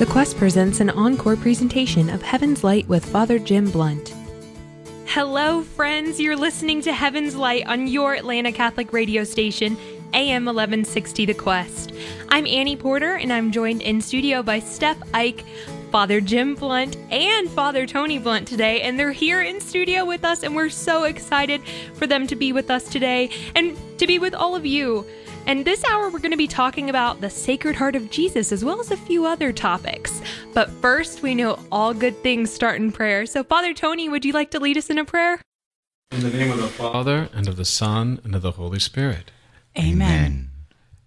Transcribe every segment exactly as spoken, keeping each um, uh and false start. The Quest presents an encore presentation of Heaven's Light with Father Jim Blunt. Hello, friends. You're listening to Heaven's Light on your Atlanta Catholic radio station, A M eleven sixty The Quest. I'm Annie Porter, and I'm joined in studio by Steph Ike, Father Jim Blunt, and Father Tony Blunt today, and they're here in studio with us, and we're so excited for them to be with us today and to be with all of you. And this hour, we're going to be talking about the Sacred Heart of Jesus, as well as a few other topics. But first, we know all good things start in prayer. So, Father Tony, would you like to lead us in a prayer? In the name of the Father, and of the Son, and of the Holy Spirit. Amen. Amen.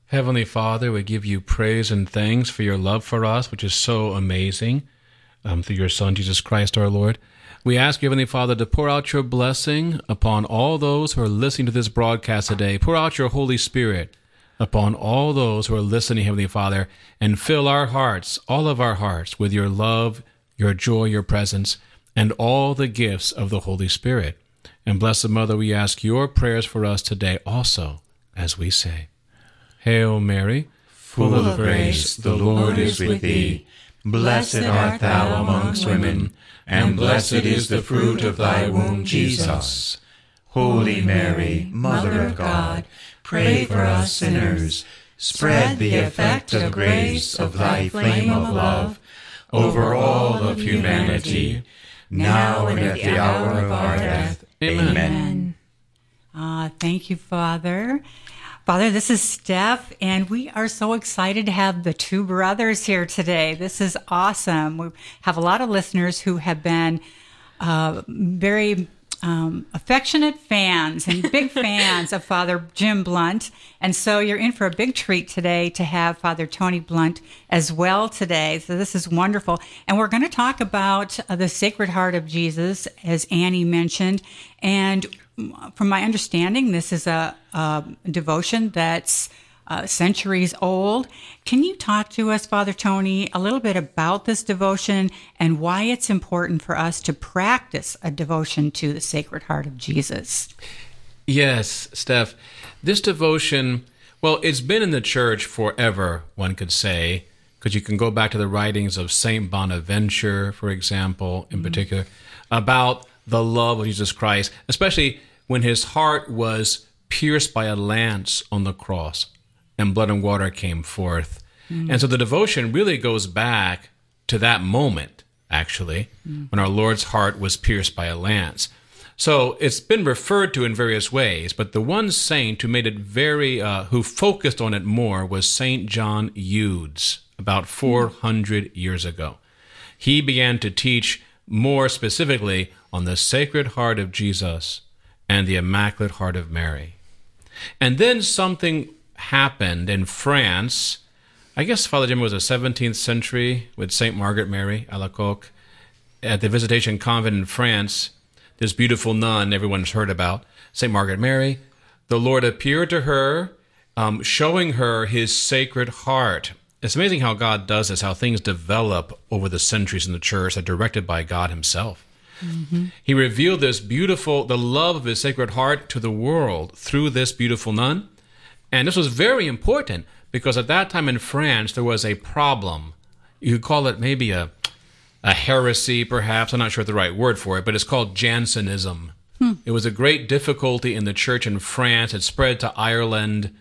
Heavenly Father, we give you praise and thanks for your love for us, which is so amazing, um, through your Son, Jesus Christ, our Lord. We ask you, Heavenly Father, to pour out your blessing upon all those who are listening to this broadcast today. Pour out your Holy Spirit upon all those who are listening, Heavenly Father, and fill our hearts, all of our hearts, with your love, your joy, your presence, and all the gifts of the Holy Spirit. And Blessed Mother, we ask your prayers for us today also, as we say, Hail Mary, full of grace, the Lord is with thee. Blessed art thou amongst women, and blessed is the fruit of thy womb, Jesus. Holy Mary, Mother of God, pray for us sinners. Spread the effect of grace of thy flame of love over all of humanity, now and at the hour of our death. Amen. Ah, thank you, Father. Father, this is Steph, and we are so excited to have the two brothers here today. This is awesome. We have a lot of listeners who have been uh, very um, affectionate fans and big fans of Father Jim Blunt, and so you're in for a big treat today to have Father Tony Blunt as well today. So this is wonderful, and we're going to talk about uh, the Sacred Heart of Jesus, as Annie mentioned, and from my understanding, this is a, a devotion that's uh, centuries old. Can you talk to us, Father Tony, a little bit about this devotion and why it's important for us to practice a devotion to the Sacred Heart of Jesus? Yes, Steph. This devotion, well, it's been in the church forever, one could say, because you can go back to the writings of Saint Bonaventure, for example, in mm-hmm. particular, about the love of Jesus Christ, especially when his heart was pierced by a lance on the cross and blood and water came forth. Mm. And so the devotion really goes back to that moment, actually, mm. when our Lord's heart was pierced by a lance. So it's been referred to in various ways, but the one saint who made it very, uh, who focused on it more was Saint John Eudes, about four hundred mm. years ago. He began to teach more specifically on the Sacred Heart of Jesus and the Immaculate Heart of Mary. And then something happened in France. I guess Father Jim was a seventeenth century with Saint Margaret Mary Alacoque at the Visitation Convent in France. This beautiful nun everyone's heard about, Saint Margaret Mary. The Lord appeared to her, um, showing her his Sacred Heart. It's amazing how God does this, how things develop over the centuries in the church that are directed by God himself. Mm-hmm. He revealed this beautiful, the love of his Sacred Heart to the world through this beautiful nun. And this was very important because at that time in France, there was a problem. You could call it maybe a, a heresy, perhaps. I'm not sure the right word for it, but it's called Jansenism. Hmm. It was a great difficulty in the church in France. It spread to Ireland.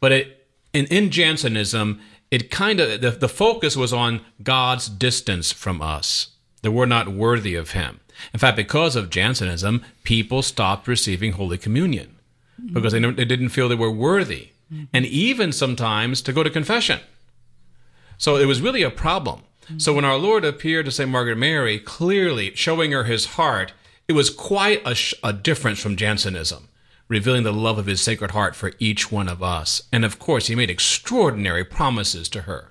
But it, in, in Jansenism, it kind of, the, the focus was on God's distance from us, that we're not worthy of him. In fact, because of Jansenism, people stopped receiving Holy Communion mm-hmm. because they, they didn't feel they were worthy, mm-hmm. and even sometimes to go to confession. So it was really a problem. Mm-hmm. So when our Lord appeared to Saint Margaret Mary, clearly showing her his heart, it was quite a, a difference from Jansenism, revealing the love of his Sacred Heart for each one of us. And of course, he made extraordinary promises to her,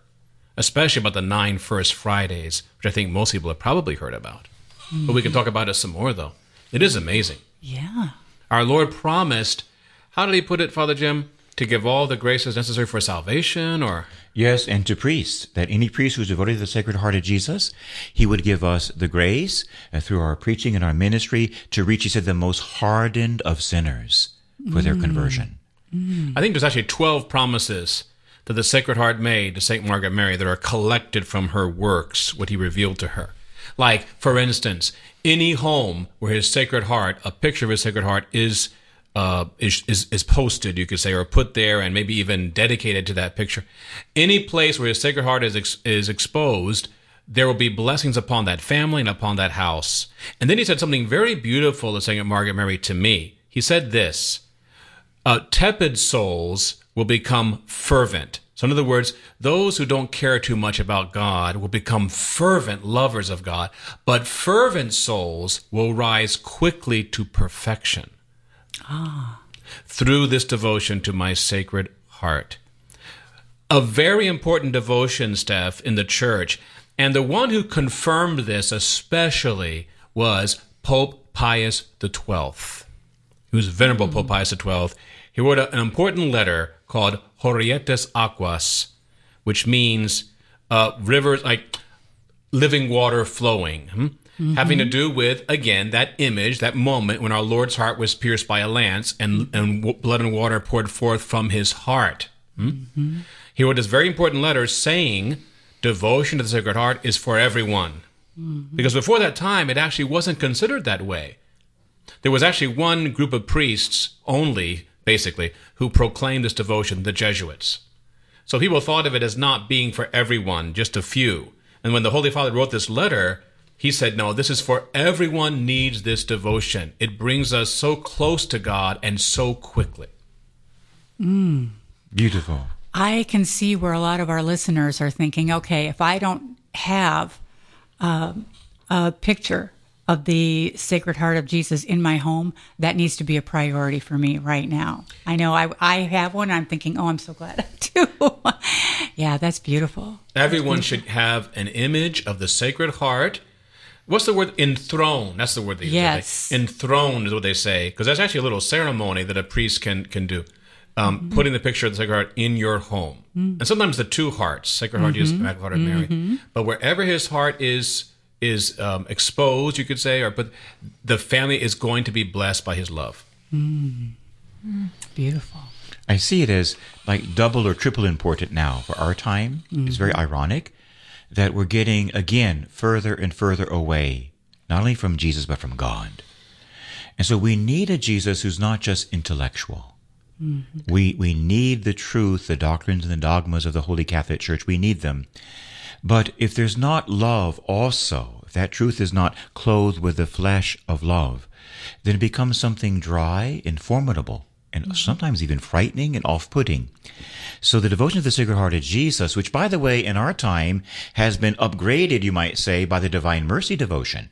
especially about the nine First Fridays, which I think most people have probably heard about. But we can talk about it some more, though. It is amazing. Yeah. Our Lord promised, how did he put it, Father Jim? To give all the graces necessary for salvation, or? Yes, and to priests, that any priest who's devoted to the Sacred Heart of Jesus, he would give us the grace uh, through our preaching and our ministry to reach, he said, the most hardened of sinners for mm. their conversion. Mm. I think there's actually twelve promises that the Sacred Heart made to Saint Margaret Mary that are collected from her works, what he revealed to her. Like, for instance, any home where his Sacred Heart, a picture of his Sacred Heart is uh, is, is is posted, you could say, or put there and maybe even dedicated to that picture. Any place where his Sacred Heart is ex- is exposed, there will be blessings upon that family and upon that house. And then he said something very beautiful to Saint Margaret Mary to me. He said this, uh, tepid souls will become fervent. So in other words, those who don't care too much about God will become fervent lovers of God, but fervent souls will rise quickly to perfection ah. through this devotion to my Sacred Heart. A very important devotion, Steph, in the church. And the one who confirmed this especially was Pope Pius the twelfth, who's Venerable mm-hmm. Pope Pius the twelfth. He wrote a, an important letter called Horietes Aquas, which means uh, rivers, like living water flowing, hmm? mm-hmm. having to do with, again, that image, that moment when our Lord's heart was pierced by a lance and, and w- blood and water poured forth from his heart. Hmm? Mm-hmm. He wrote this very important letter saying, devotion to the Sacred Heart is for everyone. Mm-hmm. Because before that time, it actually wasn't considered that way. There was actually one group of priests only, basically, who proclaimed this devotion, the Jesuits. So people thought of it as not being for everyone, just a few. And when the Holy Father wrote this letter, he said, no, this is for everyone needs this devotion. It brings us so close to God and so quickly. Mm. Beautiful. I can see where a lot of our listeners are thinking, okay, if I don't have uh, a picture of the Sacred Heart of Jesus in my home, that needs to be a priority for me right now. I know I, I have one. I'm thinking, oh, I'm so glad I do. Yeah, that's beautiful. Everyone that's beautiful. Should have an image of the Sacred Heart. What's the word? Enthroned. That's the word they use. Yes. They? Enthroned is what they say, because that's actually a little ceremony that a priest can, can do. Um, mm-hmm. Putting the picture of the Sacred Heart in your home. Mm-hmm. And sometimes the two hearts, Sacred Heart Jesus, mm-hmm. Immaculate Heart of Mary. Mm-hmm. But wherever his heart is is um, exposed, you could say, or but the family is going to be blessed by his love. Mm. Mm. Beautiful. I see it as like double or triple important now for our time. Mm-hmm. It's very ironic that we're getting, again, further and further away, not only from Jesus, but from God. And so we need a Jesus who's not just intellectual. Mm-hmm. We we need the truth, the doctrines and the dogmas of the Holy Catholic Church. We need them. But if there's not love also, if that truth is not clothed with the flesh of love, then it becomes something dry and formidable and mm-hmm. sometimes even frightening and off-putting. So the devotion to the Sacred Heart of Jesus, which, by the way, in our time has been upgraded, you might say, by the Divine Mercy devotion.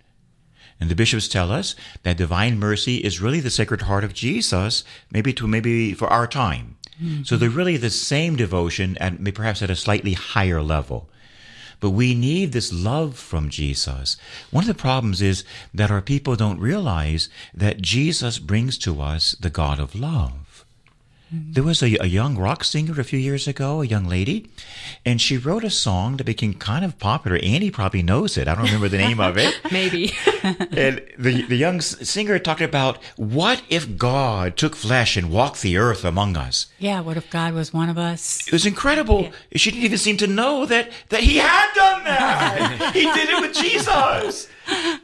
And the bishops tell us that Divine Mercy is really the Sacred Heart of Jesus, maybe to maybe for our time. Mm-hmm. So they're really the same devotion, and perhaps at a slightly higher level. But we need this love from Jesus. One of the problems is that our people don't realize that Jesus brings to us the God of love. Mm-hmm. There was a, a young rock singer a few years ago, a young lady, and she wrote a song that became kind of popular. Annie probably knows it. I don't remember the name of it. Maybe. And the, the young singer talked about, what if God took flesh and walked the earth among us? Yeah, what if God was one of us? It was incredible. Yeah. She didn't even seem to know that, that he had done that. He did it with Jesus.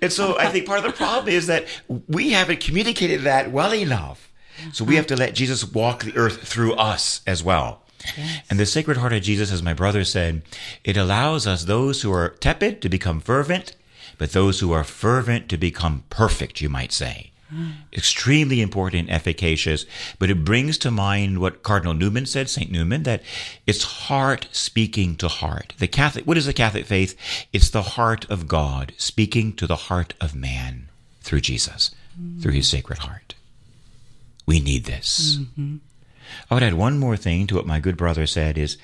And so I think part of the problem is that we haven't communicated that well enough. So we have to let Jesus walk the earth through us as well. Yes. And the Sacred Heart of Jesus, as my brother said, it allows us, those who are tepid, to become fervent, but those who are fervent to become perfect, you might say. Mm. Extremely important and efficacious, but it brings to mind what Cardinal Newman said, Saint Newman, that it's heart speaking to heart. The Catholic, what is the Catholic faith? It's the heart of God speaking to the heart of man through Jesus, mm. through his Sacred Heart. We need this. Mm-hmm. I would add one more thing to what my good brother said is,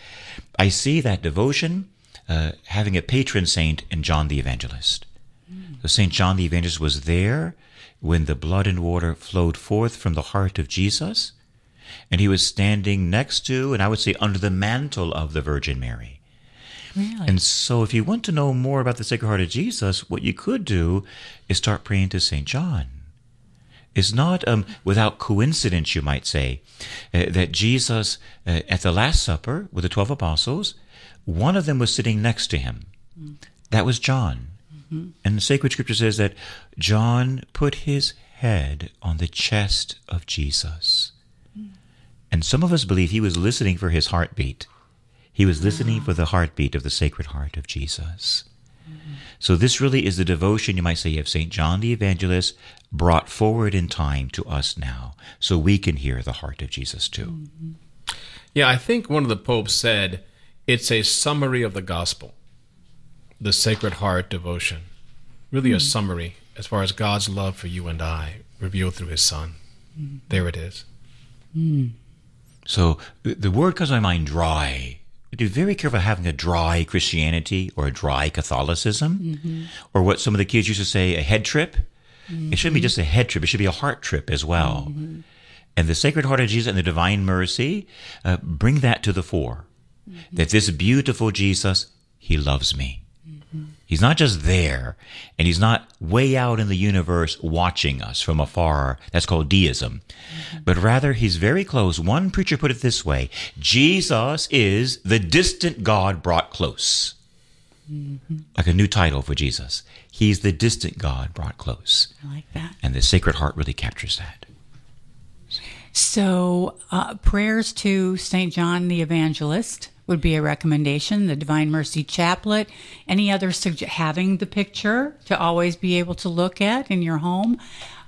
I see that devotion uh, having a patron saint in John the Evangelist. Mm. So Saint John the Evangelist was there when the blood and water flowed forth from the heart of Jesus, and he was standing next to, and I would say under the mantle of the Virgin Mary. Really? And so if you want to know more about the Sacred Heart of Jesus, what you could do is start praying to Saint John. is not um, without coincidence, you might say, uh, that Jesus uh, at the Last Supper with the twelve apostles, one of them was sitting next to him. Mm. That was John. Mm-hmm. And the sacred scripture says that John put his head on the chest of Jesus. Mm. And some of us believe he was listening for his heartbeat. He was listening for the heartbeat of the Sacred Heart of Jesus. Mm-hmm. So this really is the devotion, you might say, of Saint John the Evangelist brought forward in time to us now, so we can hear the heart of Jesus too. Mm-hmm. Yeah, I think one of the popes said, it's a summary of the gospel, the Sacred Heart devotion. Really mm-hmm. a summary as far as God's love for you and I, revealed through his Son. Mm-hmm. There it is. Mm-hmm. So the word comes to my mind, dry. Be very careful having a dry Christianity or a dry Catholicism, mm-hmm. or what some of the kids used to say, a head trip. Mm-hmm. It shouldn't be just a head trip. It should be a heart trip as well. Mm-hmm. And the Sacred Heart of Jesus and the Divine Mercy, uh, bring that to the fore, mm-hmm. that this beautiful Jesus, he loves me. Mm-hmm. He's not just there, and he's not way out in the universe watching us from afar. That's called deism. Mm-hmm. But rather, he's very close. One preacher put it this way: Jesus is the distant God brought close. Mm-hmm. Like a new title for Jesus. He's the distant God brought close. I like that. And the Sacred Heart really captures that. So, uh, prayers to Saint John the Evangelist would be a recommendation, the Divine Mercy Chaplet, any other, suge- having the picture to always be able to look at in your home.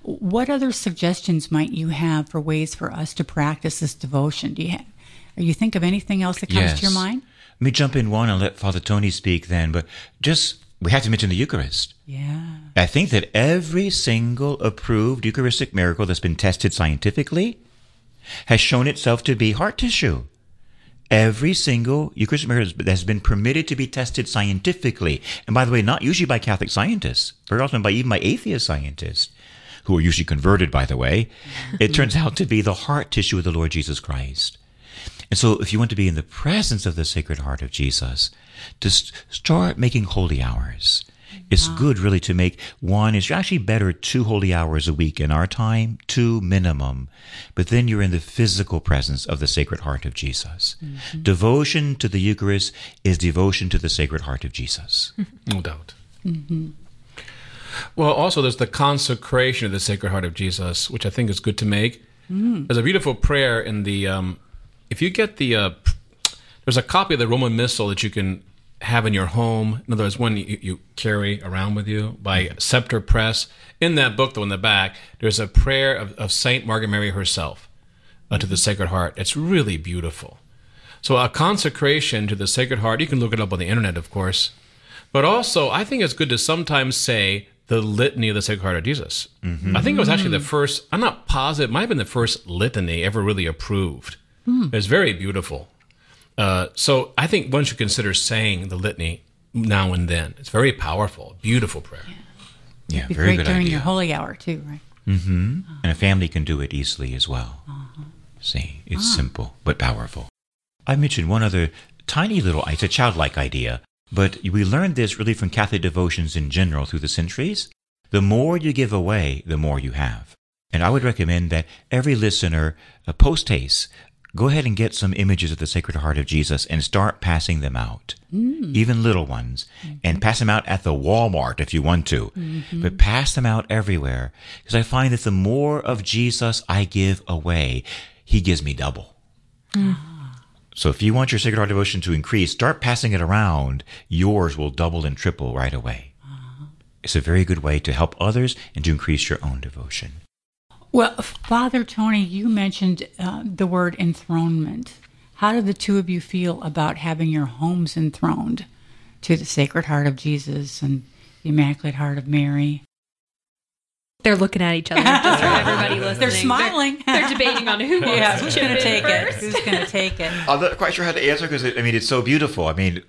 What other suggestions might you have for ways for us to practice this devotion? Do you have, or you think of anything else that comes yes. to your mind? Let me jump in one and let Father Tony speak then, but just, we have to mention the Eucharist. Yeah. I think that every single approved Eucharistic miracle that's been tested scientifically has shown itself to be heart tissue. Every single Eucharistic miracle has been permitted to be tested scientifically. And by the way, not usually by Catholic scientists, very often by even by atheist scientists, who are usually converted, by the way. It turns out to be the heart tissue of the Lord Jesus Christ. And so if you want to be in the presence of the Sacred Heart of Jesus, to start making holy hours. It's wow. good really to make one, it's actually better two holy hours a week in our time, two minimum, but then you're in the physical presence of the Sacred Heart of Jesus. Mm-hmm. Devotion to the Eucharist is devotion to the Sacred Heart of Jesus. No doubt. Mm-hmm. Well, also there's the consecration of the Sacred Heart of Jesus, which I think is good to make. Mm. There's a beautiful prayer in the, um, if you get the, uh, there's a copy of the Roman Missal that you can have in your home. In other words, one you, you carry around with you by Scepter Press. In that book, though, in the back, there's a prayer of, of Saint Margaret Mary herself uh, to the Sacred Heart. It's really beautiful. So a consecration to the Sacred Heart, you can look it up on the internet, of course. But also, I think it's good to sometimes say the litany of the Sacred Heart of Jesus. Mm-hmm. I think it was actually the first, I'm not positive, it might have been the first litany ever really approved. Mm. It's very beautiful. Uh, so I think one should consider saying the litany now and then. It's very powerful, beautiful prayer. Yeah, yeah, very great good during idea. Your holy hour too, right? Mm-hmm. Uh-huh. And a family can do it easily as well. Uh-huh. See, it's uh-huh. simple but powerful. I mentioned one other tiny little, it's a childlike idea, but we learned this really from Catholic devotions in general through the centuries. The more you give away, the more you have. And I would recommend that every listener, uh, post-haste, go ahead and get some images of the Sacred Heart of Jesus and start passing them out, mm. even little ones, mm-hmm. and pass them out at the Walmart if you want to, mm-hmm. but pass them out everywhere, because I find that the more of Jesus I give away, he gives me double. Mm. So if you want your Sacred Heart devotion to increase, start passing it around. Yours will double and triple right away. Uh-huh. It's a very good way to help others and to increase your own devotion. Well, Father Tony, you mentioned uh, the word enthronement. How do the two of you feel about having your homes enthroned to the Sacred Heart of Jesus and the Immaculate Heart of Mary? They're looking at each other, just for everybody listening. They're smiling. They're, they're debating on who wants yeah, to who's going to take first? it. Who's going to take it? I'm not quite sure how to answer because, I mean, it's so beautiful. I mean,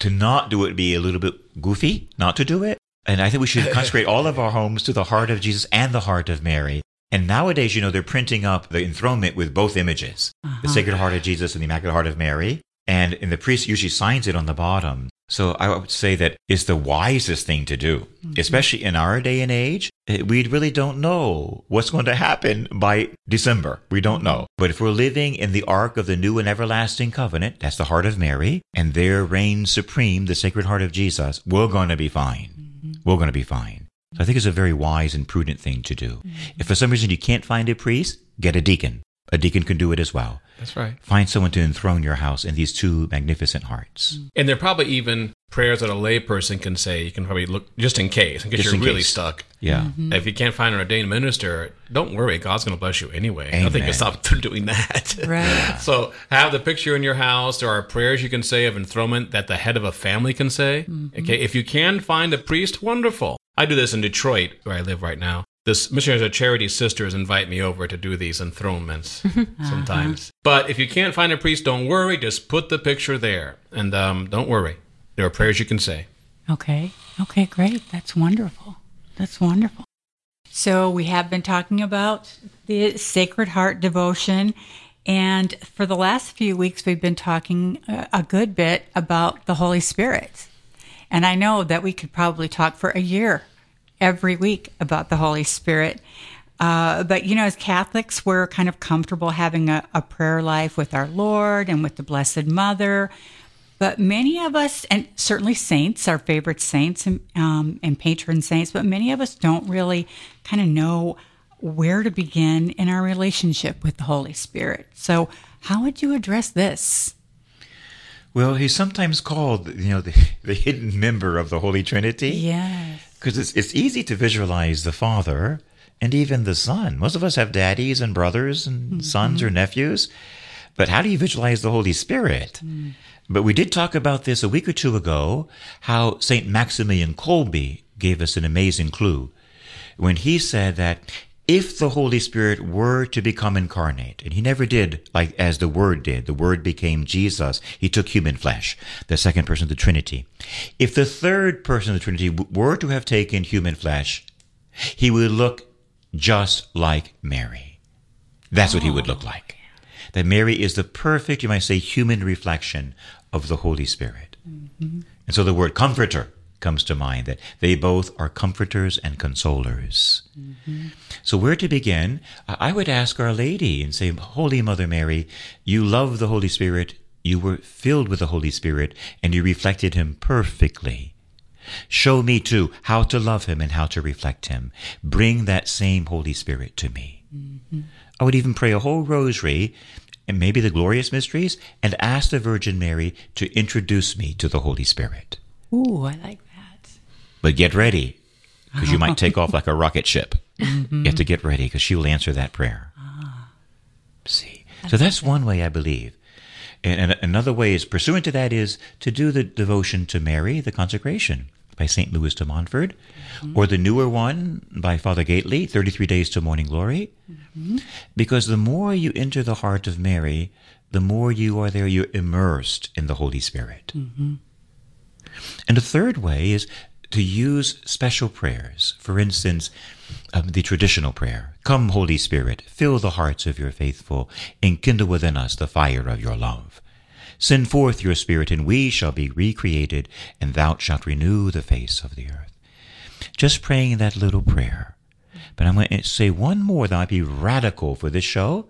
to not do it would be a little bit goofy, not to do it. And I think we should consecrate all of our homes to the Heart of Jesus and the Heart of Mary. And nowadays, you know, they're printing up the enthronement with both images, uh-huh. the Sacred Heart of Jesus and the Immaculate Heart of Mary. And, and the priest usually signs it on the bottom. So I would say that it's the wisest thing to do, mm-hmm. especially in our day and age. We really don't know what's going to happen by December. We don't know. But if we're living in the ark of the new and everlasting covenant, that's the heart of Mary, and there reigns supreme the Sacred Heart of Jesus, we're going to be fine. Mm-hmm. We're going to be fine. So I think it's a very wise and prudent thing to do. Mm-hmm. If for some reason you can't find a priest, get a deacon. A deacon can do it as well. That's right. Find someone to enthrone your house in these two magnificent hearts. And there are probably even prayers that a layperson can say. You can probably look, just in case, in case just you're in really case. stuck. Yeah. Mm-hmm. If you can't find an ordained minister, don't worry. God's going to bless you anyway. Amen. Nothing can stop them doing that. Right. Yeah. So have the picture in your house. There are prayers you can say of enthronement that the head of a family can say. Mm-hmm. Okay. If you can find a priest, wonderful. I do this in Detroit, where I live right now. This Missionaries of Charity sisters invite me over to do these enthronements sometimes. Uh-huh. But if you can't find a priest, don't worry. Just put the picture there. And um, don't worry. There are prayers you can say. Okay. Okay, great. That's wonderful. That's wonderful. So we have been talking about the Sacred Heart devotion. And for the last few weeks, we've been talking a good bit about the Holy Spirit. And I know that we could probably talk for a year every week about the Holy Spirit. Uh, but, you know, as Catholics, we're kind of comfortable having a, a prayer life with our Lord and with the Blessed Mother. But many of us, and certainly saints, our favorite saints and, um, and patron saints, but many of us don't really kind of know where to begin in our relationship with the Holy Spirit. So how would you address this? Well, he's sometimes called, you know, the, the hidden member of the Holy Trinity. Yes. Because it's it's easy to visualize the Father and even the Son. Most of us have daddies and brothers and mm-hmm. sons or nephews. But how do you visualize the Holy Spirit? Mm. But we did talk about this a week or two ago, how Saint Maximilian Kolbe gave us an amazing clue when he said that if the Holy Spirit were to become incarnate, and he never did, like as the Word did, the Word became Jesus. He took human flesh, the second person of the Trinity. If the third person of the Trinity were to have taken human flesh, he would look just like Mary. That's oh. what he would look like. That Mary is the perfect, you might say, human reflection of the Holy Spirit. Mm-hmm. And so the word comforter comes to mind, that they both are comforters and consolers. Mm-hmm. So where to begin? I would ask Our Lady and say, Holy Mother Mary, you love the Holy Spirit, you were filled with the Holy Spirit, and you reflected him perfectly. Show me, too, how to love him and how to reflect him. Bring that same Holy Spirit to me. Mm-hmm. I would even pray a whole rosary and maybe the glorious mysteries and ask the Virgin Mary to introduce me to the Holy Spirit. Ooh, I like that. But get ready, because you might take off like a rocket ship. Mm-hmm. You have to get ready, because she will answer that prayer. Ah. See? That's so that's one way, I believe. And, and another way is, pursuant to that, is to do the devotion to Mary, the consecration, by Saint Louis de Montfort, mm-hmm. or the newer one by Father Gately, thirty-three Days to Morning Glory. Mm-hmm. Because the more you enter the heart of Mary, the more you are there, you're immersed in the Holy Spirit. Mm-hmm. And a third way is to use special prayers. For instance, um, the traditional prayer, Come, Holy Spirit, fill the hearts of your faithful, enkindle within us the fire of your love. Send forth your Spirit, and we shall be recreated, and thou shalt renew the face of the earth. Just praying that little prayer. But I'm going to say one more that might be radical for this show.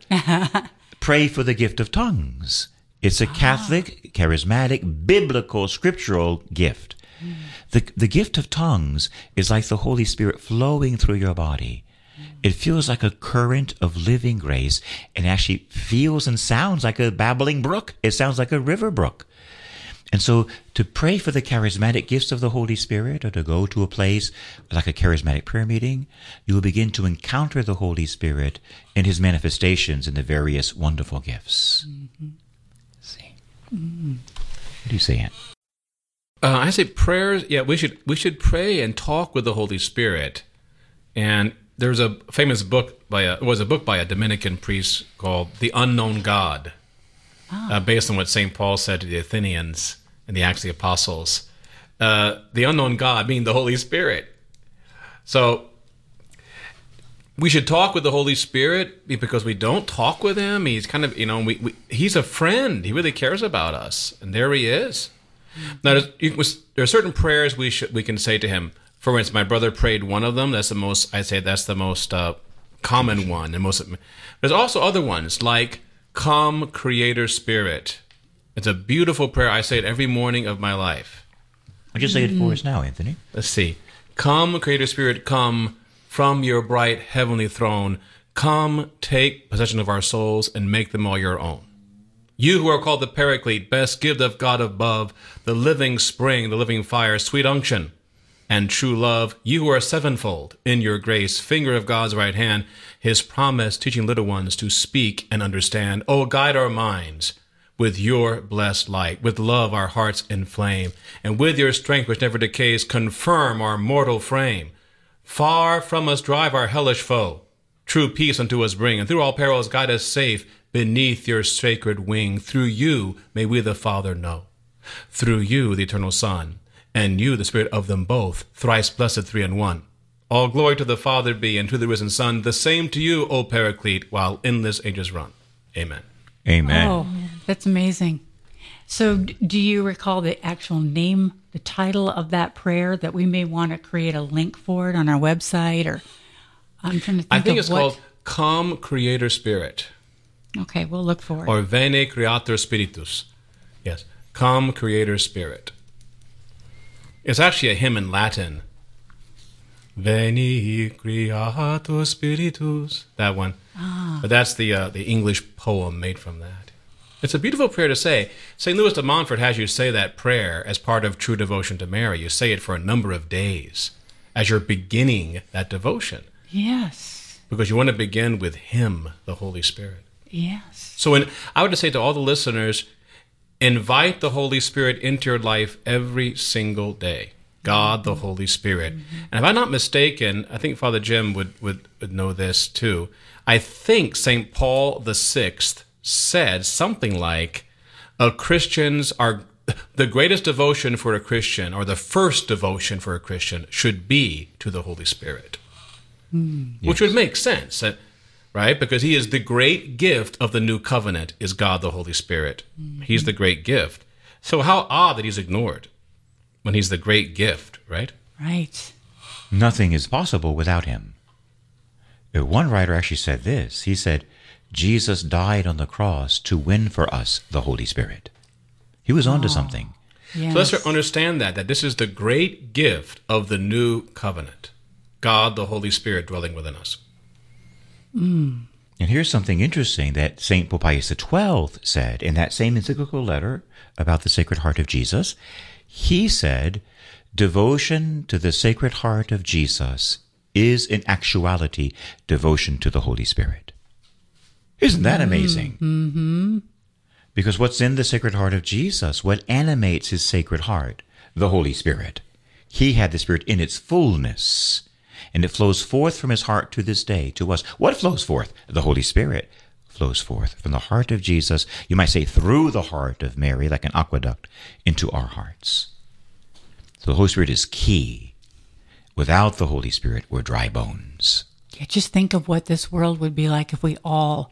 Pray for the gift of tongues. It's a ah. Catholic, charismatic, biblical, scriptural gift. Mm. The the gift of tongues is like the Holy Spirit flowing through your body. Mm. It feels like a current of living grace, and actually feels and sounds like a babbling brook. It sounds like a river brook. And so to pray for the charismatic gifts of the Holy Spirit, or to go to a place like a charismatic prayer meeting, you will begin to encounter the Holy Spirit and his manifestations in the various wonderful gifts. Mm-hmm. See? Mm. What do you say, Aunt? Uh, I say prayers. Yeah, we should we should pray and talk with the Holy Spirit. And there's a famous book by a, it was a book by a Dominican priest called "The Unknown God," oh. uh, based on what Saint Paul said to the Athenians in the Acts of the Apostles. Uh, the unknown God meaning the Holy Spirit. So we should talk with the Holy Spirit, because we don't talk with him. He's kind of you know we, we he's a friend. He really cares about us, and there he is. Now, you can, there are certain prayers we should we can say to him. For instance, my brother prayed one of them. That's the most, I'd say that's the most uh, common one. And most, there's also other ones like, Come, Creator Spirit. It's a beautiful prayer. I say it every morning of my life. Would you say it for us now, Anthony? Let's see. Come, Creator Spirit, come from your bright heavenly throne. Come, take possession of our souls and make them all your own. You who are called the Paraclete, best gift of God above, the living spring, the living fire, sweet unction, and true love, you who are sevenfold in your grace, finger of God's right hand, his promise, teaching little ones to speak and understand. Oh, guide our minds with your blessed light, with love our hearts inflame, and with your strength which never decays, confirm our mortal frame. Far from us drive our hellish foe, true peace unto us bring, and through all perils guide us safe beneath your sacred wing. Through you may we the Father know, through you the eternal Son, and you, the Spirit of them both, thrice blessed, three in one. All glory to the Father be, and to the risen Son, the same to you, O Paraclete, while endless ages run. Amen. Amen. Oh, that's amazing. So do you recall the actual name, the title of that prayer, that we may want to create a link for it on our website? Or I'm trying to think I think of it's what... called Come, Creator Spirit. Okay, we'll look for it. Or Veni Creator Spiritus. Yes, Come, Creator Spirit. It's actually a hymn in Latin. Veni creator spiritus. That one. Ah. But that's the uh, the English poem made from that. It's a beautiful prayer to say. Saint Louis de Montfort has you say that prayer as part of true devotion to Mary. You say it for a number of days as you're beginning that devotion. Yes. Because you want to begin with him, the Holy Spirit. Yes. So in, I would just say to all the listeners, invite the Holy Spirit into your life every single day. God, the Holy Spirit. Mm-hmm. And if I'm not mistaken, I think Father Jim would, would, would know this too. I think Saint Paul the Sixth said something like, a Christians are the greatest devotion for a Christian, or the first devotion for a Christian, should be to the Holy Spirit. Mm. Yes. Which would make sense. Right? Because he is the great gift of the new covenant, is God the Holy Spirit. Mm-hmm. He's the great gift. So how odd that he's ignored when he's the great gift, right? Right. Nothing is possible without him. One writer actually said this. He said, Jesus died on the cross to win for us the Holy Spirit. He was onto oh, something. Yes. So let's understand that, that this is the great gift of the new covenant, God the Holy Spirit dwelling within us. Mm. And here's something interesting that Saint Pope Pius the Twelfth said in that same encyclical letter about the Sacred Heart of Jesus. He said, devotion to the Sacred Heart of Jesus is in actuality devotion to the Holy Spirit. Isn't that amazing? Mm-hmm. Because what's in the Sacred Heart of Jesus, what animates his Sacred Heart? The Holy Spirit. He had the Spirit in its fullness. And it flows forth from his heart to this day, to us. What flows forth? The Holy Spirit flows forth from the heart of Jesus, you might say through the heart of Mary, like an aqueduct, into our hearts. So the Holy Spirit is key. Without the Holy Spirit, we're dry bones. Yeah, just think of what this world would be like if we all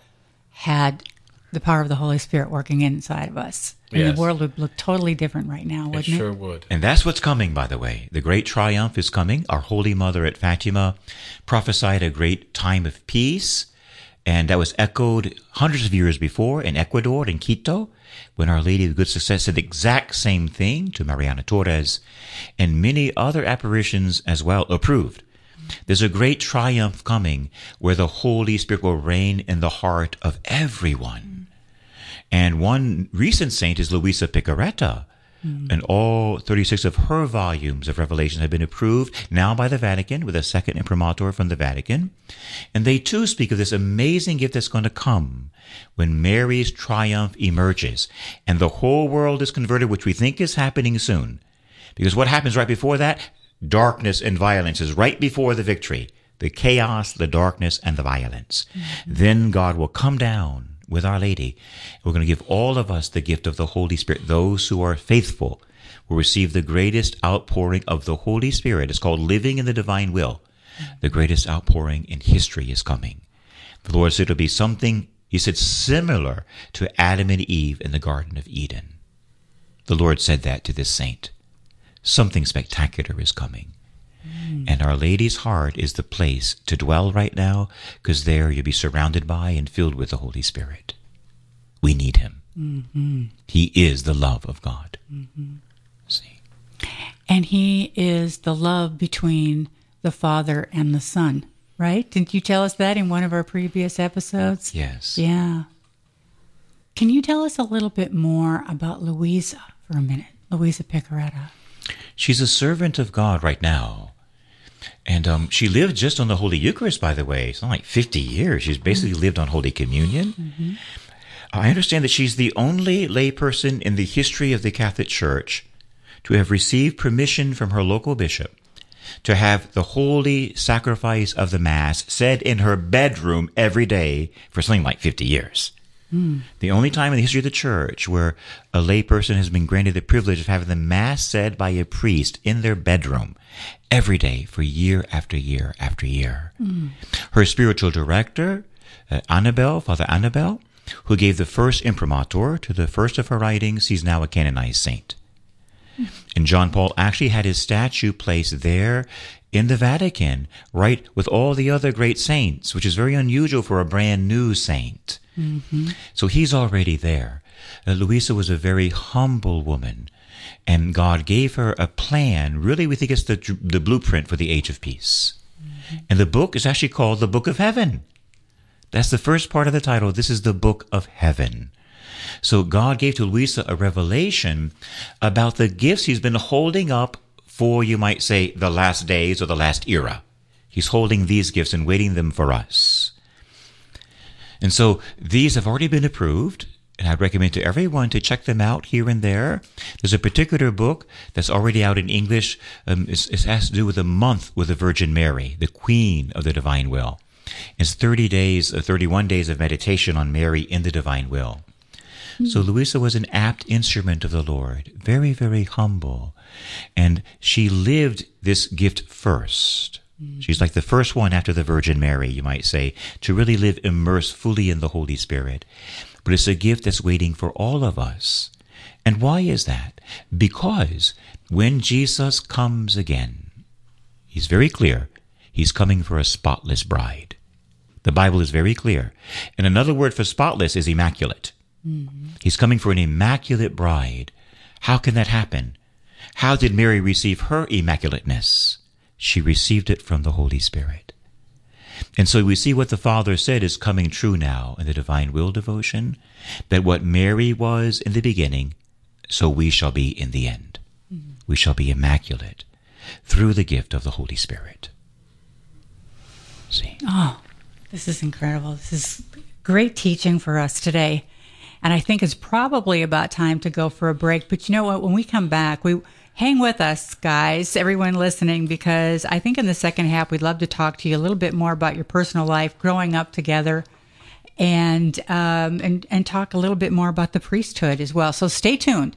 had the power of the Holy Spirit working inside of us. And yes. The world would look totally different right now, wouldn't it? It sure would. And that's what's coming, by the way. The great triumph is coming. Our Holy Mother at Fatima prophesied a great time of peace, and that was echoed hundreds of years before in Ecuador, in Quito, when Our Lady of Good Success said the exact same thing to Mariana Torres, and many other apparitions as well approved. There's a great triumph coming where the Holy Spirit will reign in the heart of everyone. And one recent saint is Luisa Picaretta, mm. and all thirty-six of her volumes of Revelation have been approved now by the Vatican with a second imprimatur from the Vatican. And they too speak of this amazing gift that's going to come when Mary's triumph emerges and the whole world is converted, which we think is happening soon. Because what happens right before that? Darkness and violence is right before the victory, the chaos, the darkness, and the violence. Mm-hmm. Then God will come down with Our Lady. We're going to give all of us the gift of the Holy Spirit. Those who are faithful will receive the greatest outpouring of the Holy Spirit. It's called living in the divine will. The greatest outpouring in history is coming. The Lord said it'll be something, he said, similar to Adam and Eve in the Garden of Eden. The Lord said that to this saint. Something spectacular is coming. Mm. And Our Lady's heart is the place to dwell right now, because there you'll be surrounded by and filled with the Holy Spirit. We need him. Mm-hmm. He is the love of God. Mm-hmm. See? And he is the love between the Father and the Son, right? Didn't you tell us that in one of our previous episodes? Yes. Yeah. Can you tell us a little bit more about Luisa for a minute, Luisa Picaretta? She's a servant of God right now. And um, she lived just on the Holy Eucharist, by the way. It's not like fifty years. She's basically mm-hmm. lived on Holy Communion. Mm-hmm. I understand that she's the only layperson in the history of the Catholic Church to have received permission from her local bishop to have the holy sacrifice of the Mass said in her bedroom every day for something like fifty years. Mm. The only time in the history of the Church where a layperson has been granted the privilege of having the Mass said by a priest in their bedroom every day for year after year after year. Mm. Her spiritual director, uh, Annabel, Father Annabel, who gave the first imprimatur to the first of her writings, he's now a canonized saint. And John Paul actually had his statue placed there in the Vatican, right with all the other great saints, which is very unusual for a brand new saint. Mm-hmm. So he's already there. Uh, Luisa was a very humble woman, and God gave her a plan. Really, we think it's the, the blueprint for the age of peace. Mm-hmm. And the book is actually called The Book of Heaven. That's the first part of the title. This is the Book of Heaven. So God gave to Luisa a revelation about the gifts he's been holding up for, you might say, the last days or the last era. He's holding these gifts and waiting them for us. And so these have already been approved, and I'd recommend to everyone to check them out here and there. There's a particular book that's already out in English. Um, it's, it has to do with a month with the Virgin Mary, the Queen of the Divine Will. It's thirty days, uh, thirty-one days of meditation on Mary in the Divine Will. So Luisa was an apt instrument of the Lord, very, very humble. And she lived this gift first. Mm-hmm. She's like the first one after the Virgin Mary, you might say, to really live immersed fully in the Holy Spirit. But it's a gift that's waiting for all of us. And why is that? Because when Jesus comes again, he's very clear, he's coming for a spotless bride. The Bible is very clear. And another word for spotless is immaculate. Mm-hmm. He's coming for an immaculate bride. How can that happen? How did Mary receive her immaculateness? She received it from the Holy Spirit. And so we see what the Father said is coming true now in the Divine Will devotion, that what Mary was in the beginning, so we shall be in the end. Mm-hmm. We shall be immaculate through the gift of the Holy Spirit. See? Oh, this is incredible. This is great teaching for us today. And I think it's probably about time to go for a break. But you know what? When we come back, we hang with us, guys, everyone listening, because I think in the second half, we'd love to talk to you a little bit more about your personal life, growing up together, and um, and, and talk a little bit more about the priesthood as well. So stay tuned.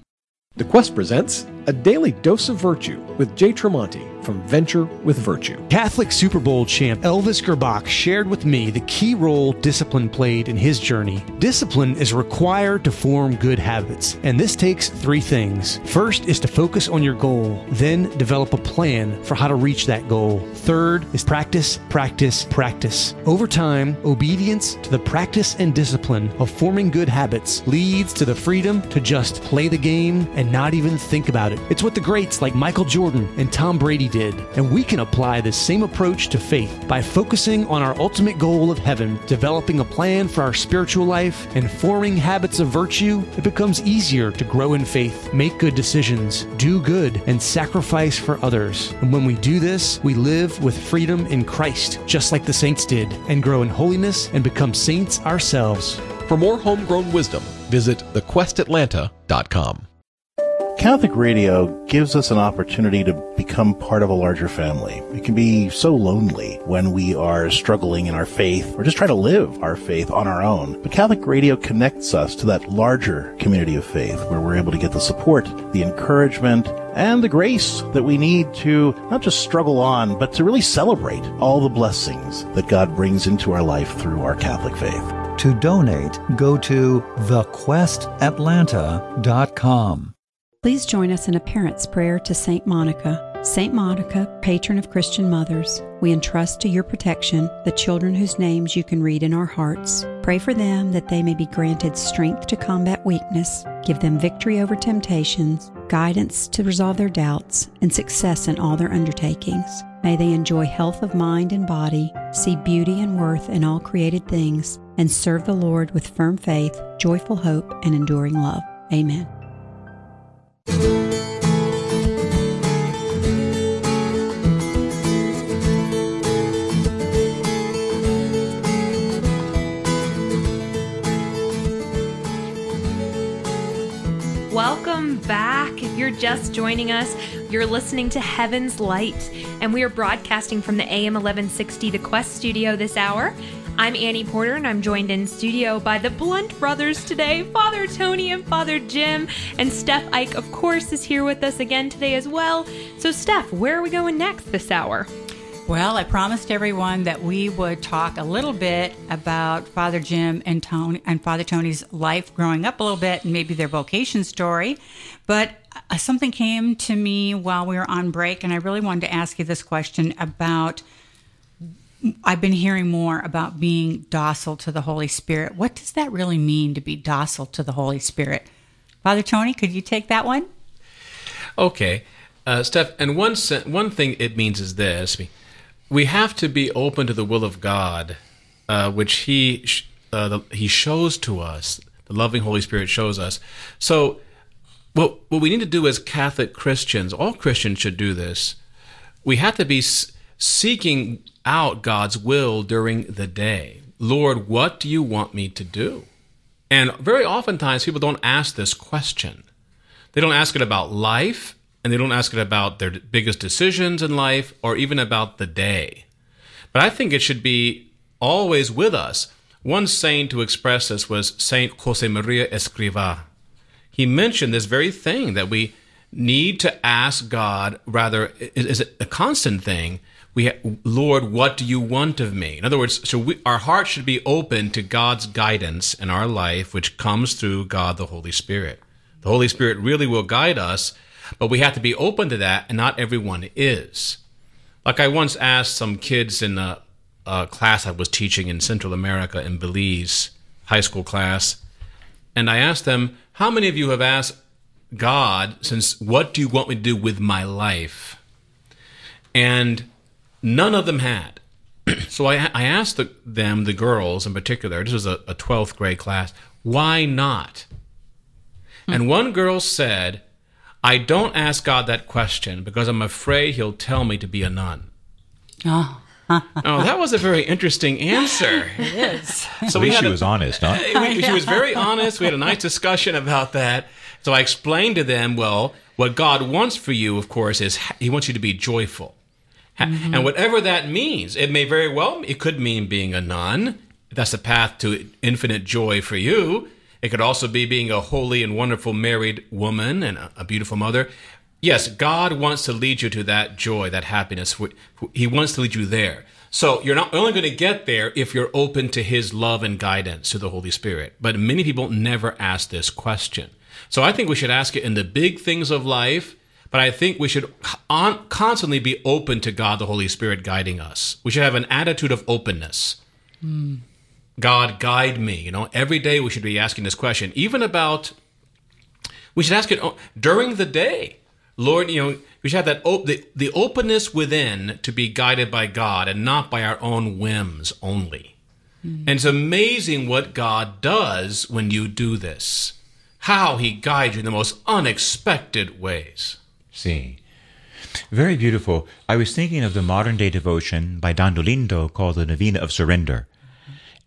The Quest presents A Daily Dose of Virtue with Jay Tremonti from Venture with Virtue. Catholic Super Bowl champ Elvis Gerbach shared with me the key role discipline played in his journey. Discipline is required to form good habits, and this takes three things. First is to focus on your goal, then develop a plan for how to reach that goal. Third is practice, practice, practice. Over time, obedience to the practice and discipline of forming good habits leads to the freedom to just play the game and not even think about it. It's what the greats like Michael Jordan and Tom Brady did, and we can apply this same approach to faith by focusing on our ultimate goal of heaven, developing a plan for our spiritual life, and forming habits of virtue. It becomes easier to grow in faith, make good decisions, do good, and sacrifice for others. And when we do this, we live with freedom in Christ, just like the saints did, and grow in holiness and become saints ourselves. For more homegrown wisdom, visit the quest atlanta dot com. Catholic Radio gives us an opportunity to become part of a larger family. It can be so lonely when we are struggling in our faith or just trying to live our faith on our own. But Catholic Radio connects us to that larger community of faith where we're able to get the support, the encouragement, and the grace that we need to not just struggle on, but to really celebrate all the blessings that God brings into our life through our Catholic faith. To donate, go to the quest atlanta dot com. Please join us in a parent's prayer to Saint Monica. Saint Monica, patron of Christian mothers, we entrust to your protection the children whose names you can read in our hearts. Pray for them that they may be granted strength to combat weakness, give them victory over temptations, guidance to resolve their doubts, and success in all their undertakings. May they enjoy health of mind and body, see beauty and worth in all created things, and serve the Lord with firm faith, joyful hope, and enduring love. Amen. Welcome back. If you're just joining us, you're listening to Heaven's Light, and we are broadcasting from the A M eleven sixty The Quest studio this hour. I'm Annie Porter, and I'm joined in studio by the Blunt brothers today, Father Tony and Father Jim, and Steph Ike, of course, is here with us again today as well. So, Steph, where are we going next this hour? Well, I promised everyone that we would talk a little bit about Father Jim and Tony and Father Tony's life growing up a little bit, and maybe their vocation story, but something came to me while we were on break, and I really wanted to ask you this question about... I've been hearing more about being docile to the Holy Spirit. What does that really mean, to be docile to the Holy Spirit? Father Tony, could you take that one? Okay. Uh, Steph, and one one thing it means is this. We have to be open to the will of God, uh, which he, uh, the, he shows to us. The loving Holy Spirit shows us. So what, what we need to do as Catholic Christians, all Christians should do this, we have to be seeking out God's will during the day. Lord, what do you want me to do? And very oftentimes people don't ask this question. They don't ask it about life, and they don't ask it about their biggest decisions in life, or even about the day. But I think it should be always with us. One saint who expressed this was Saint Josemaria Escrivá. He mentioned this very thing, that we need to ask God, rather, is it a constant thing? We ha- Lord, what do you want of me? In other words, so we, our heart should be open to God's guidance in our life, which comes through God, the Holy Spirit. The Holy Spirit really will guide us, but we have to be open to that, and not everyone is. Like I once asked some kids in a, a class I was teaching in Central America, in Belize, high school class, and I asked them, how many of you have asked God, since what do you want me to do with my life? And none of them had. So I, I asked the, them, the girls in particular, this was a, a twelfth grade class, why not? Hmm. And one girl said, I don't ask God that question because I'm afraid he'll tell me to be a nun. Oh, oh that was a very interesting answer. It is. So At least she a, was honest, huh? We, she was very honest. We had a nice discussion about that. So I explained to them, well, what God wants for you, of course, is he wants you to be joyful. Mm-hmm. And whatever that means, it may very well, it could mean being a nun. That's the path to infinite joy for you. It could also be being a holy and wonderful married woman and a beautiful mother. Yes, God wants to lead you to that joy, that happiness. He wants to lead you there. So you're not only going to get there if you're open to his love and guidance through the Holy Spirit. But many people never ask this question. So I think we should ask it in the big things of life. But I think we should on, constantly be open to God, the Holy Spirit, guiding us. We should have an attitude of openness. Mm. God, guide me. You know, every day we should be asking this question. Even about, we should ask it during the day. Lord, you know, we should have that op- the, the openness within to be guided by God and not by our own whims only. Mm. And it's amazing what God does when you do this. How he guides you in the most unexpected ways. See, very beautiful. I was thinking of the modern-day devotion by Don Dolindo called the Novena of Surrender.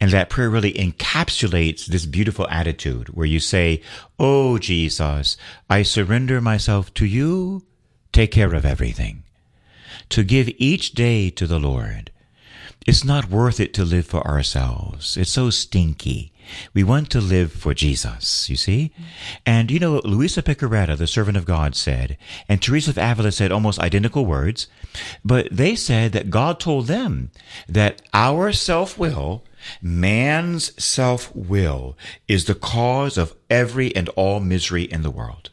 And that prayer really encapsulates this beautiful attitude where you say, oh, Jesus, I surrender myself to you. Take care of everything. To give each day to the Lord. It's not worth it to live for ourselves. It's so stinky. We want to live for Jesus, you see? And, you know, Luisa Picaretta, the servant of God, said, and Teresa of Avila said almost identical words, but they said that God told them that our self-will, man's self-will, is the cause of every and all misery in the world.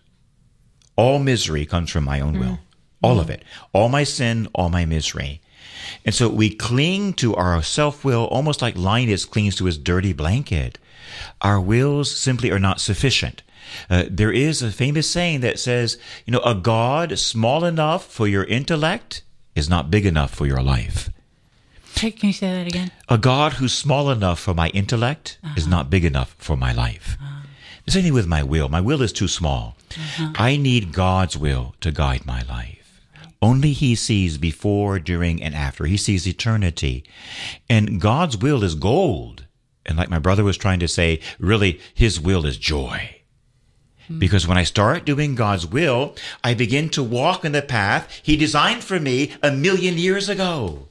all misery comes from my own mm. will. All mm. of it. All my sin, all my misery. And so we cling to our self-will almost like Linus clings to his dirty blanket. Our wills simply are not sufficient. Uh, there is a famous saying that says, you know, a God small enough for your intellect is not big enough for your life. Can you say that again? A God who's small enough for my intellect uh-huh. is not big enough for my life. Uh-huh. The same thing with my will. My will is too small. Uh-huh. I need God's will to guide my life. Only He sees before, during, and after. He sees eternity. And God's will is gold. And like my brother was trying to say, really, His will is joy. Mm-hmm. Because when I start doing God's will, I begin to walk in the path He designed for me a million years ago.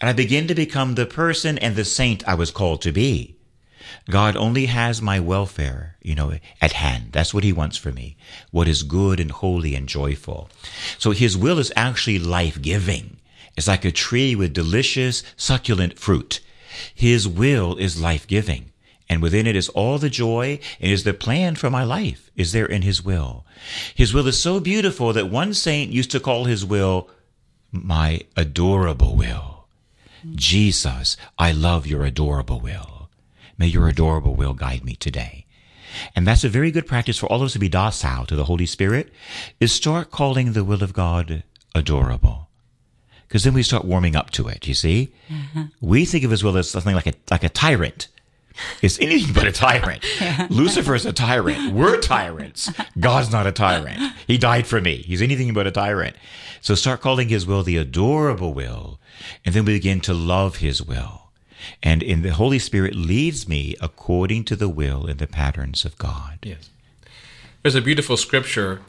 And I begin to become the person and the saint I was called to be. God only has my welfare, you know, at hand. That's what He wants for me, what is good and holy and joyful. So His will is actually life-giving. It's like a tree with delicious, succulent fruit. His will is life-giving, and within it is all the joy and is the plan for my life is there in His will. His will is so beautiful that one saint used to call His will my adorable will. Mm-hmm. Jesus, I love your adorable will. May your adorable will guide me today. And that's a very good practice for all of us to be docile to the Holy Spirit, is start calling the will of God adorable. Because then we start warming up to it, you see? Uh-huh. We think of His will as something like a, like a tyrant. It's anything but a tyrant. Lucifer's a tyrant. We're tyrants. God's not a tyrant. He died for me. He's anything but a tyrant. So start calling His will the adorable will, and then we begin to love His will. And in the Holy Spirit leads me according to the will and the patterns of God. Yes. There's a beautiful scripture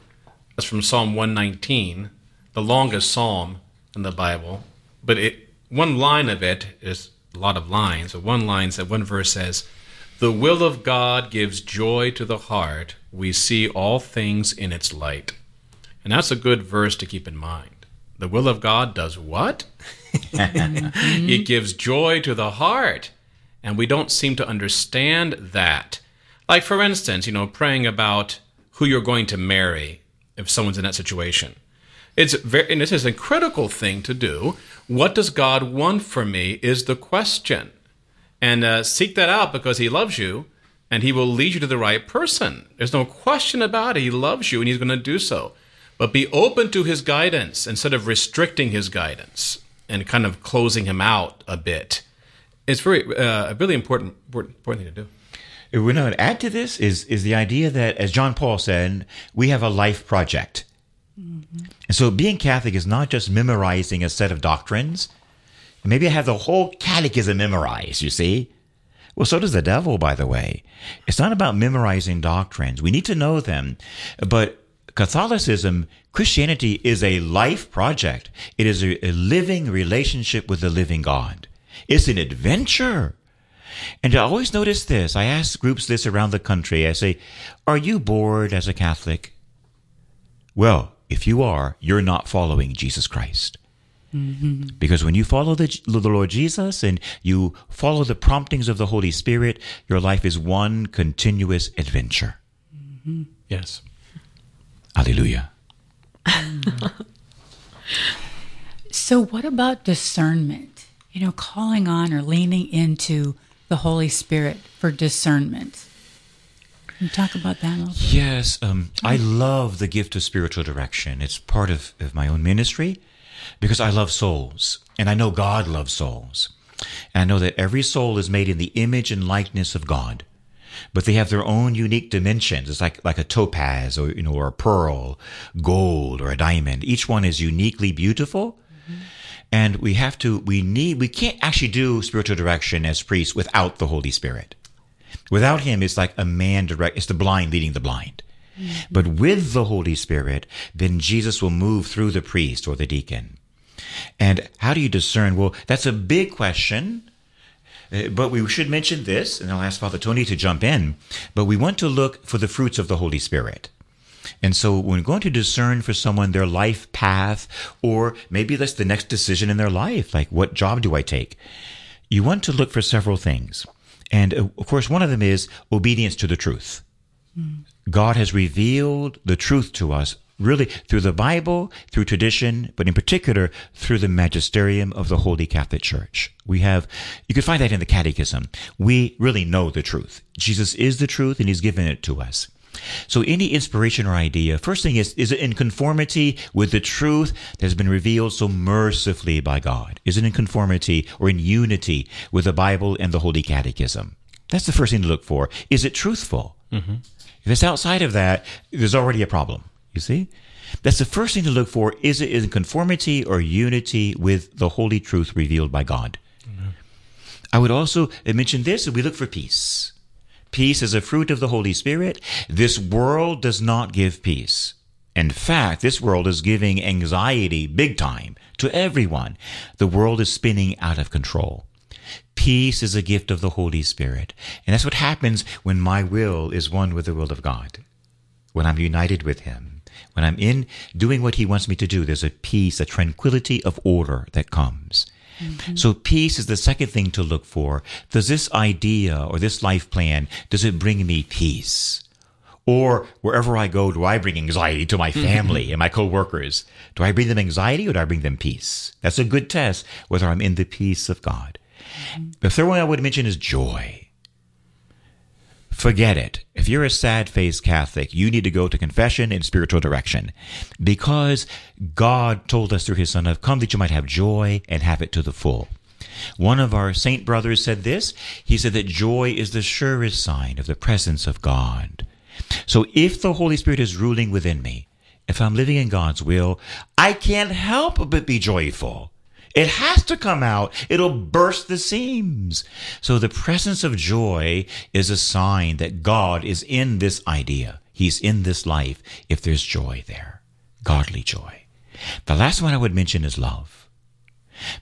that's from Psalm one nineteen, the longest psalm in the Bible. But it, one line of it is a lot of lines. But one line, that one verse says, "The will of God gives joy to the heart. We see all things in its light." And that's a good verse to keep in mind. The will of God does what? It gives joy to the heart. And we don't seem to understand that. Like, for instance, you know, praying about who you're going to marry if someone's in that situation. It's very, and this is a critical thing to do. What does God want for me is the question. And uh, seek that out, because He loves you and He will lead you to the right person. There's no question about it. He loves you and He's going to do so. But be open to His guidance instead of restricting His guidance and kind of closing Him out a bit. It's very uh, a really important, important important thing to do. What I would add to this is is the idea that, as John Paul said, we have a life project. Mm-hmm. And so being Catholic is not just memorizing a set of doctrines. Maybe I have the whole catechism memorized, you see. Well, so does the devil, by the way. It's not about memorizing doctrines. We need to know them, but Catholicism, Christianity, is a life project. It is a, a living relationship with the living God. It's an adventure. And I always notice this. I ask groups this around the country. I say, are you bored as a Catholic? Well, if you are, you're not following Jesus Christ. Mm-hmm. Because when you follow the, the Lord Jesus and you follow the promptings of the Holy Spirit, your life is one continuous adventure. Mm-hmm. Yes. Hallelujah. So what about discernment? You know, calling on or leaning into the Holy Spirit for discernment. Can you talk about that a little bit? Yes. Um, I love the gift of spiritual direction. It's part of, of my own ministry because I love souls. And I know God loves souls. And I know that every soul is made in the image and likeness of God. But they have their own unique dimensions. It's like, like a topaz or, you know, or a pearl, gold or a diamond. Each one is uniquely beautiful. Mm-hmm. And we have to, we need, we can't actually do spiritual direction as priests without the Holy Spirit. Without Him, it's like a man direct, it's the blind leading the blind. Mm-hmm. But with the Holy Spirit, then Jesus will move through the priest or the deacon. And how do you discern? Well, that's a big question. But we should mention this, and I'll ask Father Tony to jump in, but we want to look for the fruits of the Holy Spirit. And so when we're going to discern for someone their life path, or maybe that's the next decision in their life, like what job do I take? You want to look for several things. And of course, one of them is obedience to the truth. Mm. God has revealed the truth to us really through the Bible, through tradition, but in particular through the magisterium of the Holy Catholic Church. We have, you can find that in the Catechism. We really know the truth. Jesus is the truth, and he's given it to us. So any inspiration or idea, first thing is, is it in conformity with the truth that has been revealed so mercifully by God? Is it in conformity or in unity with the Bible and the Holy Catechism? That's the first thing to look for. Is it truthful? Mm-hmm. If it's outside of that, there's already a problem, you see? That's the first thing to look for. Is it in conformity or unity with the holy truth revealed by God? Mm-hmm. I would also mention this, we look for peace. Peace is a fruit of the Holy Spirit. This world does not give peace. In fact, this world is giving anxiety big time to everyone. The world is spinning out of control. Peace is a gift of the Holy Spirit. And that's what happens when my will is one with the will of God, when I'm united with him, when I'm in doing what he wants me to do. There's a peace, a tranquility of order that comes. Mm-hmm. So peace is the second thing to look for. Does this idea or this life plan, does it bring me peace? Or wherever I go, do I bring anxiety to my family mm-hmm. and my co-workers? Do I bring them anxiety or do I bring them peace? That's a good test whether I'm in the peace of God. Mm-hmm. The third one I would mention is joy. Forget it. If you're a sad-faced Catholic, you need to go to confession and spiritual direction, because God told us through his Son, I've come that you might have joy and have it to the full. One of our saint brothers said this. He said that joy is the surest sign of the presence of God. So if the Holy Spirit is ruling within me, if I'm living in God's will, I can't help but be joyful. It has to come out. It'll burst the seams. So the presence of joy is a sign that God is in this idea. He's in this life if there's joy there, godly joy. The last one I would mention is love.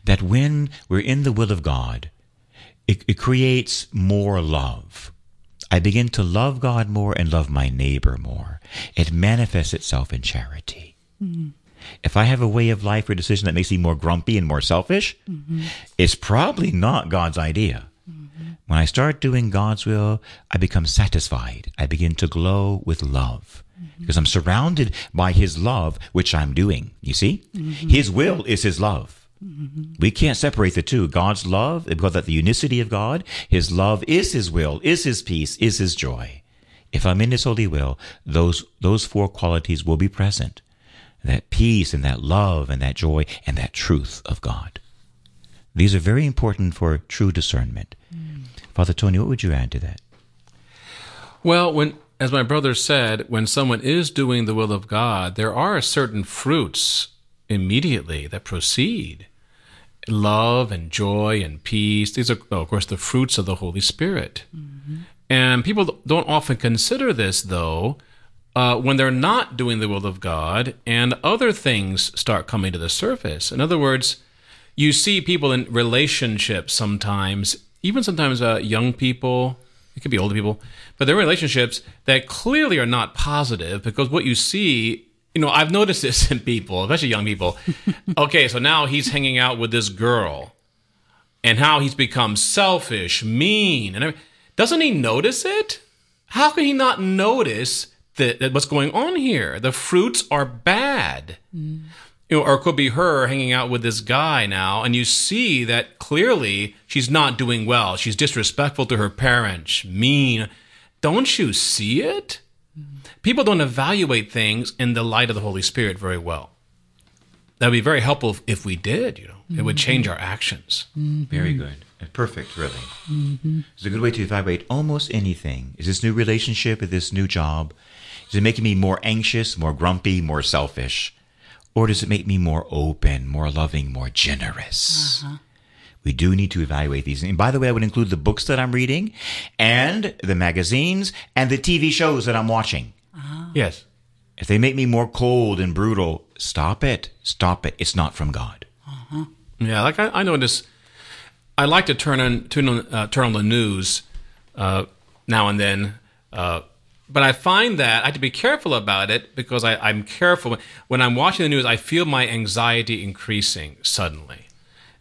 That when we're in the will of God, it, it creates more love. I begin to love God more and love my neighbor more. It manifests itself in charity. Mm-hmm. If I have a way of life or decision that makes me more grumpy and more selfish, mm-hmm. it's probably not God's idea. Mm-hmm. When I start doing God's will, I become satisfied. I begin to glow with love mm-hmm. because I'm surrounded by his love, which I'm doing. You see, mm-hmm. his will is his love. Mm-hmm. We can't separate the two. God's love, because of the unicity of God, his love is his will, is his peace, is his joy. If I'm in his holy will, those those four qualities will be present. That peace and that love and that joy and that truth of God. These are very important for true discernment. Mm. Father Tony, what would you add to that? Well, when, as my brother said, when someone is doing the will of God, there are certain fruits immediately that proceed. Love and joy and peace. These are, oh, of course, the fruits of the Holy Spirit. Mm-hmm. And people don't often consider this, though, Uh, when they're not doing the will of God and other things start coming to the surface. In other words, you see people in relationships sometimes, even sometimes uh, young people, it could be older people, but they're relationships that clearly are not positive, because what you see, you know, I've noticed this in people, especially young people. Okay, so now he's hanging out with this girl and how he's become selfish, mean, and everything. Doesn't he notice it? How can he not notice that what's going on here? The fruits are bad. Mm. You know, or it could be her hanging out with this guy now, and you see that clearly she's not doing well. She's disrespectful to her parents, mean. Don't you see it? Mm. People don't evaluate things in the light of the Holy Spirit very well. That would be very helpful if we did, you know. Mm-hmm. It would change our actions. Mm-hmm. Very good. Perfect, really. Mm-hmm. It's a good way to evaluate almost anything. Is this new relationship, is this new job, is it making me more anxious, more grumpy, more selfish? Or does it make me more open, more loving, more generous? Uh-huh. We do need to evaluate these. And by the way, I would include the books that I'm reading and the magazines and the T V shows that I'm watching. Uh-huh. Yes. If they make me more cold and brutal, stop it. Stop it. It's not from God. Uh-huh. Yeah, like I, I notice, I like to turn on, turn on, uh, turn on the news uh, now and then, uh but I find that I have to be careful about it, because I, I'm careful. When I'm watching the news, I feel my anxiety increasing suddenly.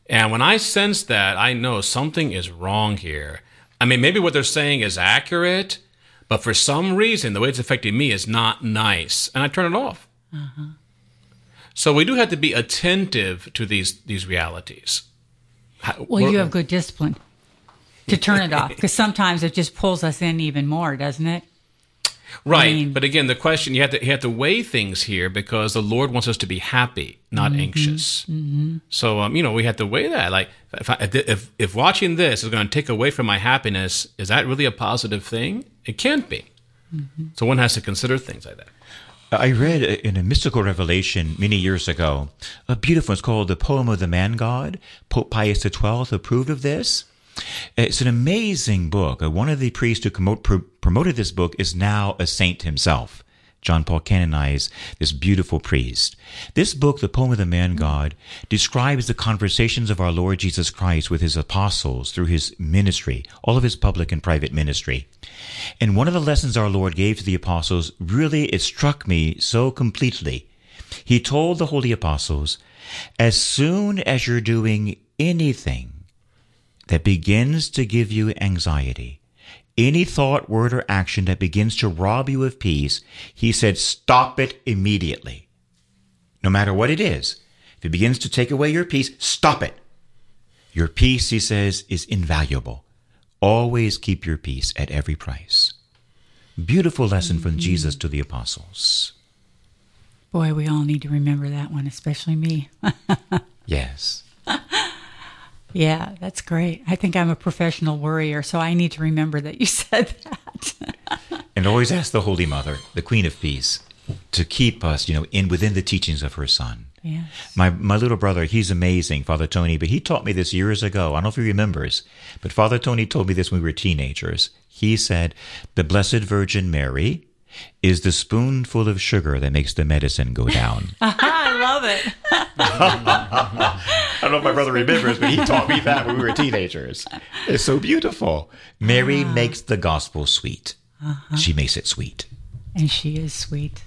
And when I sense that, I know something is wrong here. I mean, maybe what they're saying is accurate, but for some reason, the way it's affecting me is not nice. And I turn it off. Uh-huh. So we do have to be attentive to these these realities. How, well, you have good discipline to turn it off, because sometimes it just pulls us in even more, doesn't it? Right. I mean, but again, the question, you have to you have to weigh things here, because the Lord wants us to be happy, not mm-hmm, anxious. Mm-hmm. So, um, you know, we have to weigh that. Like, if, I, if if watching this is going to take away from my happiness, is that really a positive thing? It can't be. Mm-hmm. So one has to consider things like that. I read in a mystical revelation many years ago, a beautiful, it's called The Poem of the Man-God. Pope Pius the twelfth approved of this. It's an amazing book. One of the priests who promoted this book is now a saint himself. John Paul canonized this beautiful priest. This book, The Poem of the Man-God, describes the conversations of our Lord Jesus Christ with his apostles through his ministry, all of his public and private ministry. And one of the lessons our Lord gave to the apostles, really, it struck me so completely. He told the holy apostles, as soon as you're doing anything that begins to give you anxiety, any thought, word, or action that begins to rob you of peace, he said, stop it immediately. No matter what it is, if it begins to take away your peace, stop it. Your peace, he says, is invaluable. Always keep your peace at every price. Beautiful lesson mm-hmm. from Jesus to the apostles. Boy, we all need to remember that one, especially me. Yes. Yeah, that's great. I think I'm a professional worrier, so I need to remember that you said that. And always ask the Holy Mother, the Queen of Peace, to keep us, you know, in within the teachings of her Son. Yes. My my little brother, he's amazing, Father Tony, but he taught me this years ago. I don't know if he remembers, but Father Tony told me this when we were teenagers. He said, the Blessed Virgin Mary is the spoonful of sugar that makes the medicine go down. I love it. I don't know if my brother remembers, but he taught me that when we were teenagers. It's so beautiful. Mary uh-huh. makes the gospel sweet. Uh-huh. She makes it sweet. And she is sweet.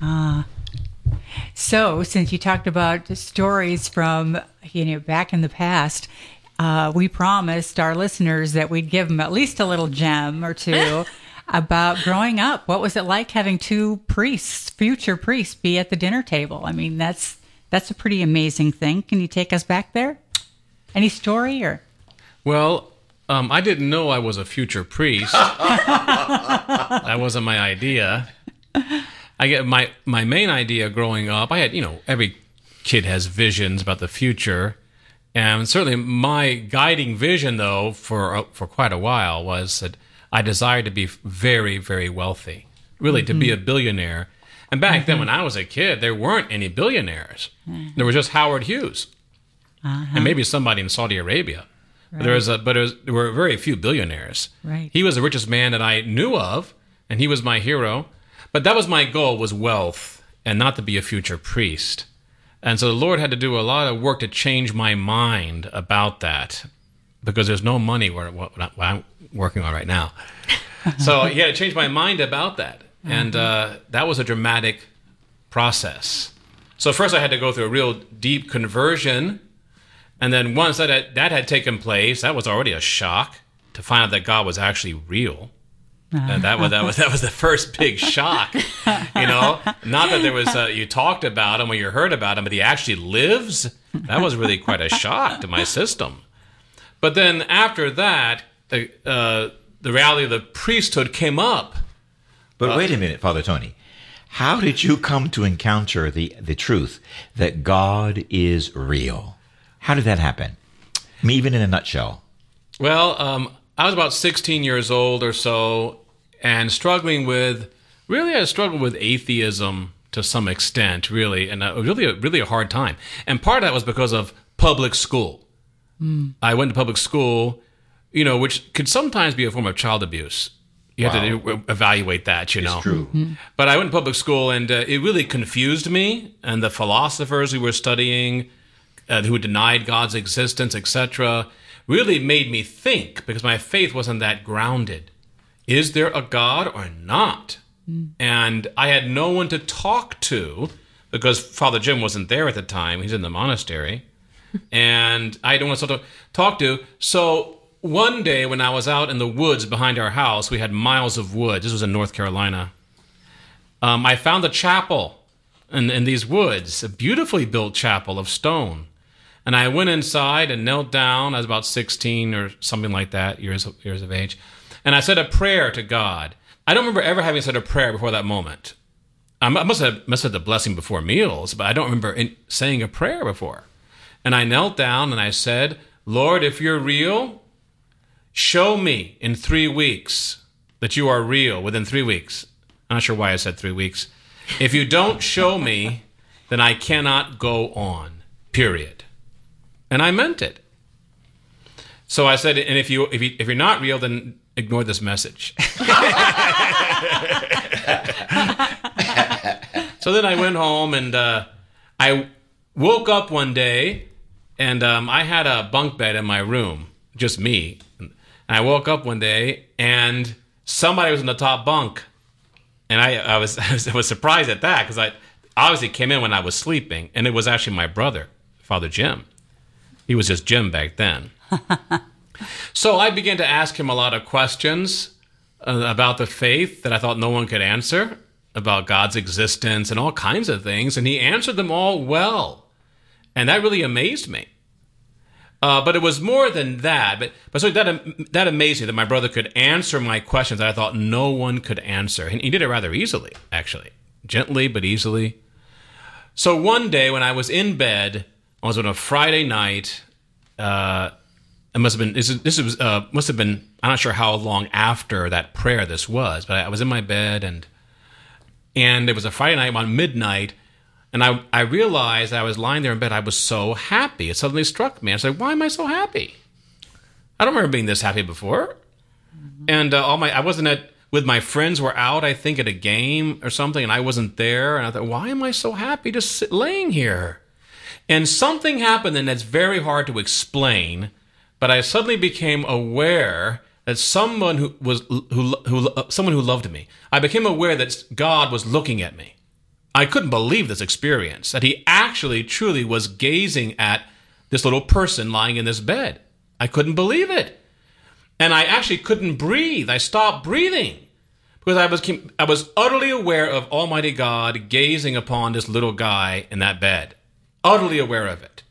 Uh, so since you talked about stories from, you know, back in the past, uh, we promised our listeners that we'd give them at least a little gem or two about growing up. What was it like having two priests, future priests, be at the dinner table? I mean, that's that's a pretty amazing thing. Can you take us back there? Any story or? Well, um, I didn't know I was a future priest. That wasn't my idea. I get my my main idea growing up. I had, you know, every kid has visions about the future. And certainly my guiding vision, though, for uh, for quite a while was that I desired to be very, very wealthy, really, mm-hmm. to be a billionaire. And back mm-hmm. then, when I was a kid, there weren't any billionaires. Mm-hmm. There was just Howard Hughes uh-huh. and maybe somebody in Saudi Arabia. Right. But, there was a, but there, was, there were very few billionaires. Right. He was the richest man that I knew of, and he was my hero. But that was my goal, was wealth, and not to be a future priest. And so the Lord had to do a lot of work to change my mind about that, because there's no money where, where I'm working on right now. So he had to change my mind about that. Mm-hmm. And uh, that was a dramatic process. So first I had to go through a real deep conversion. And then once that had, that had taken place, that was already a shock to find out that God was actually real. Uh-huh. And that was, that was that was the first big shock, you know? Not that there was uh, you talked about him or you heard about him, but he actually lives. That was really quite a shock to my system. But then after that, the, uh, the reality of the priesthood came up. But uh, wait a minute, Father Tony. How did you come to encounter the, the truth that God is real? How did that happen? I mean, even in a nutshell. Well, um, I was about sixteen years old or so, and struggling with, really I struggled with atheism to some extent, really, and a, really, a, really a hard time. And part of that was because of public school. Mm. I went to public school, you know, which could sometimes be a form of child abuse. You wow. have to evaluate that, you know. It's true. Mm-hmm. But I went to public school, and uh, it really confused me. And the philosophers who were studying, uh, who denied God's existence, et cetera, really made me think, because my faith wasn't that grounded. Is there a God or not? Mm. And I had no one to talk to, because Father Jim wasn't there at the time. He's in the monastery. And I don't want someone to talk to. So one day when I was out in the woods behind our house, we had miles of woods. This was in North Carolina. Um, I found a chapel in, in these woods, a beautifully built chapel of stone. And I went inside and knelt down. I was about sixteen or something like that, years of, years of age. And I said a prayer to God. I don't remember ever having said a prayer before that moment. I must have, must have the blessing before meals, but I don't remember in, saying a prayer before. And I knelt down and I said, Lord, if you're real, show me in three weeks that you are real within three weeks. I'm not sure why I said three weeks. If you don't show me, then I cannot go on, period. And I meant it. So I said, and if, you, if, you, if you're not real, then ignore this message. So then I went home, and uh, I woke up one day, and um, I had a bunk bed in my room, just me. And I woke up one day, and somebody was in the top bunk, and I, I was I was surprised at that, because I obviously came in when I was sleeping, and it was actually my brother, Father Jim. He was just Jim back then. So I began to ask him a lot of questions uh, about the faith that I thought no one could answer, about God's existence and all kinds of things, and he answered them all well. And that really amazed me. Uh, but it was more than that. But, but so that, that amazed me that my brother could answer my questions that I thought no one could answer. And he did it rather easily, actually. Gently, but easily. So one day when I was in bed, I was on a Friday night, uh, it must have been, this, this was, uh, must have been, I'm not sure how long after that prayer this was, but I was in my bed, and and it was a Friday night about midnight, and I, I realized I was lying there in bed. I was so happy. It suddenly struck me. I said, why am I so happy? I don't remember being this happy before. Mm-hmm. And uh, all my I wasn't at, with my friends were out, I think, at a game or something, and I wasn't there. And I thought, why am I so happy just sit, laying here? And something happened, and that's very hard to explain, but I suddenly became aware that someone who was who who uh, someone who loved me. I became aware that God was looking at me. I couldn't believe this experience, that he actually truly was gazing at this little person lying in this bed. I couldn't believe it. And I actually couldn't breathe. I stopped breathing because I was I was utterly aware of Almighty God gazing upon this little guy in that bed. Utterly aware of it.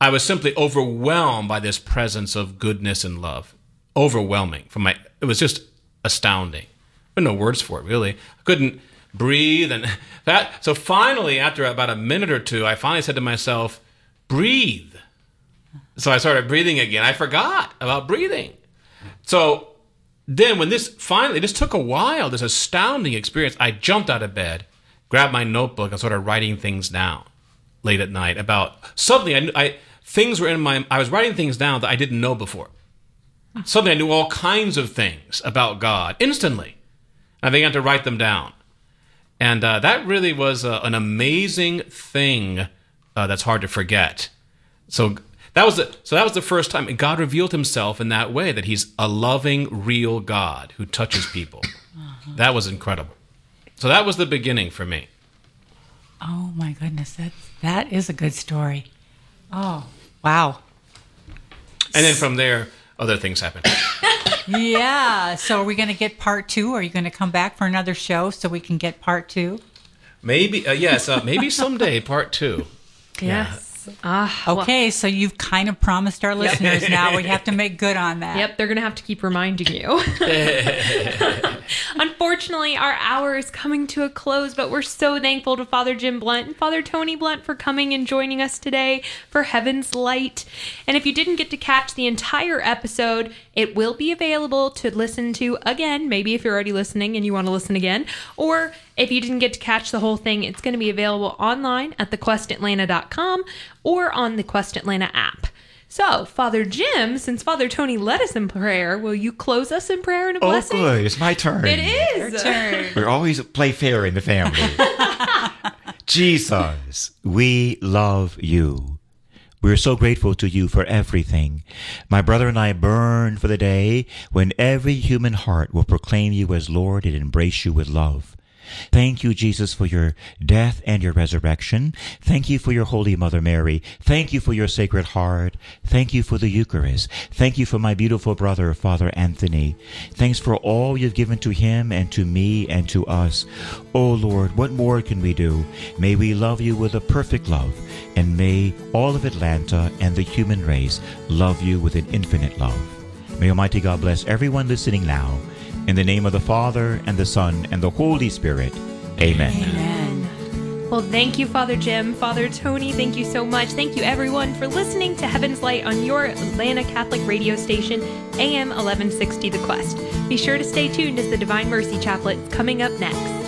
I was simply overwhelmed by this presence of goodness and love. Overwhelming. From my, it was just astounding. There were no words for it, really. I couldn't breathe, and that. So finally, after about a minute or two, I finally said to myself, "Breathe." So I started breathing again. I forgot about breathing. So then, when this finally, this took a while. This astounding experience. I jumped out of bed, grabbed my notebook, and started writing things down late at night. About suddenly, I, I things were in my. I was writing things down that I didn't know before. Suddenly, I knew all kinds of things about God instantly. I began to write them down. And uh, that really was uh, an amazing thing uh, that's hard to forget. So that was the, so that was the first time God revealed himself in that way, that he's a loving, real God who touches people. Uh-huh. That was incredible. So that was the beginning for me. Oh, my goodness. That's, that is a good story. Oh, wow. And then from there, other things happen. Yeah. So are we going to get part two? Are you going to come back for another show so we can get part two? Maybe. Uh, yes. Uh, maybe someday part two. Yes. Yeah. Uh, okay. Well, so you've kind of promised our listeners yep. Now. We have to make good on that. Yep. They're going to have to keep reminding you. Unfortunately, our hour is coming to a close, but we're so thankful to Father Jim Blunt and Father Tony Blunt for coming and joining us today for Heaven's Light. And if you didn't get to catch the entire episode, it will be available to listen to again, maybe if you're already listening and you want to listen again. Or if you didn't get to catch the whole thing, it's going to be available online at the quest atlanta dot com or on the Quest Atlanta app. So, Father Jim, since Father Tony led us in prayer, will you close us in prayer and a blessing? Oh, good. It's my turn. It is. Your turn. We're always play fair in the family. Jesus, we love you. We're so grateful to you for everything. My brother and I burn for the day when every human heart will proclaim you as Lord and embrace you with love. Thank you, Jesus, for your death and your resurrection. Thank you for your Holy Mother Mary. Thank you for your Sacred Heart. Thank you for the Eucharist. Thank you for my beautiful brother, Father Anthony. Thanks for all you've given to him and to me and to us. Oh, Lord, what more can we do? May we love you with a perfect love, and may all of Atlanta and the human race love you with an infinite love. May Almighty God bless everyone listening now. In the name of the Father, and the Son, and the Holy Spirit. Amen. Amen. Well, thank you, Father Jim, Father Tony, thank you so much. Thank you, everyone, for listening to Heaven's Light on your Atlanta Catholic radio station, A M eleven sixty The Quest. Be sure to stay tuned as the Divine Mercy Chaplet is coming up next.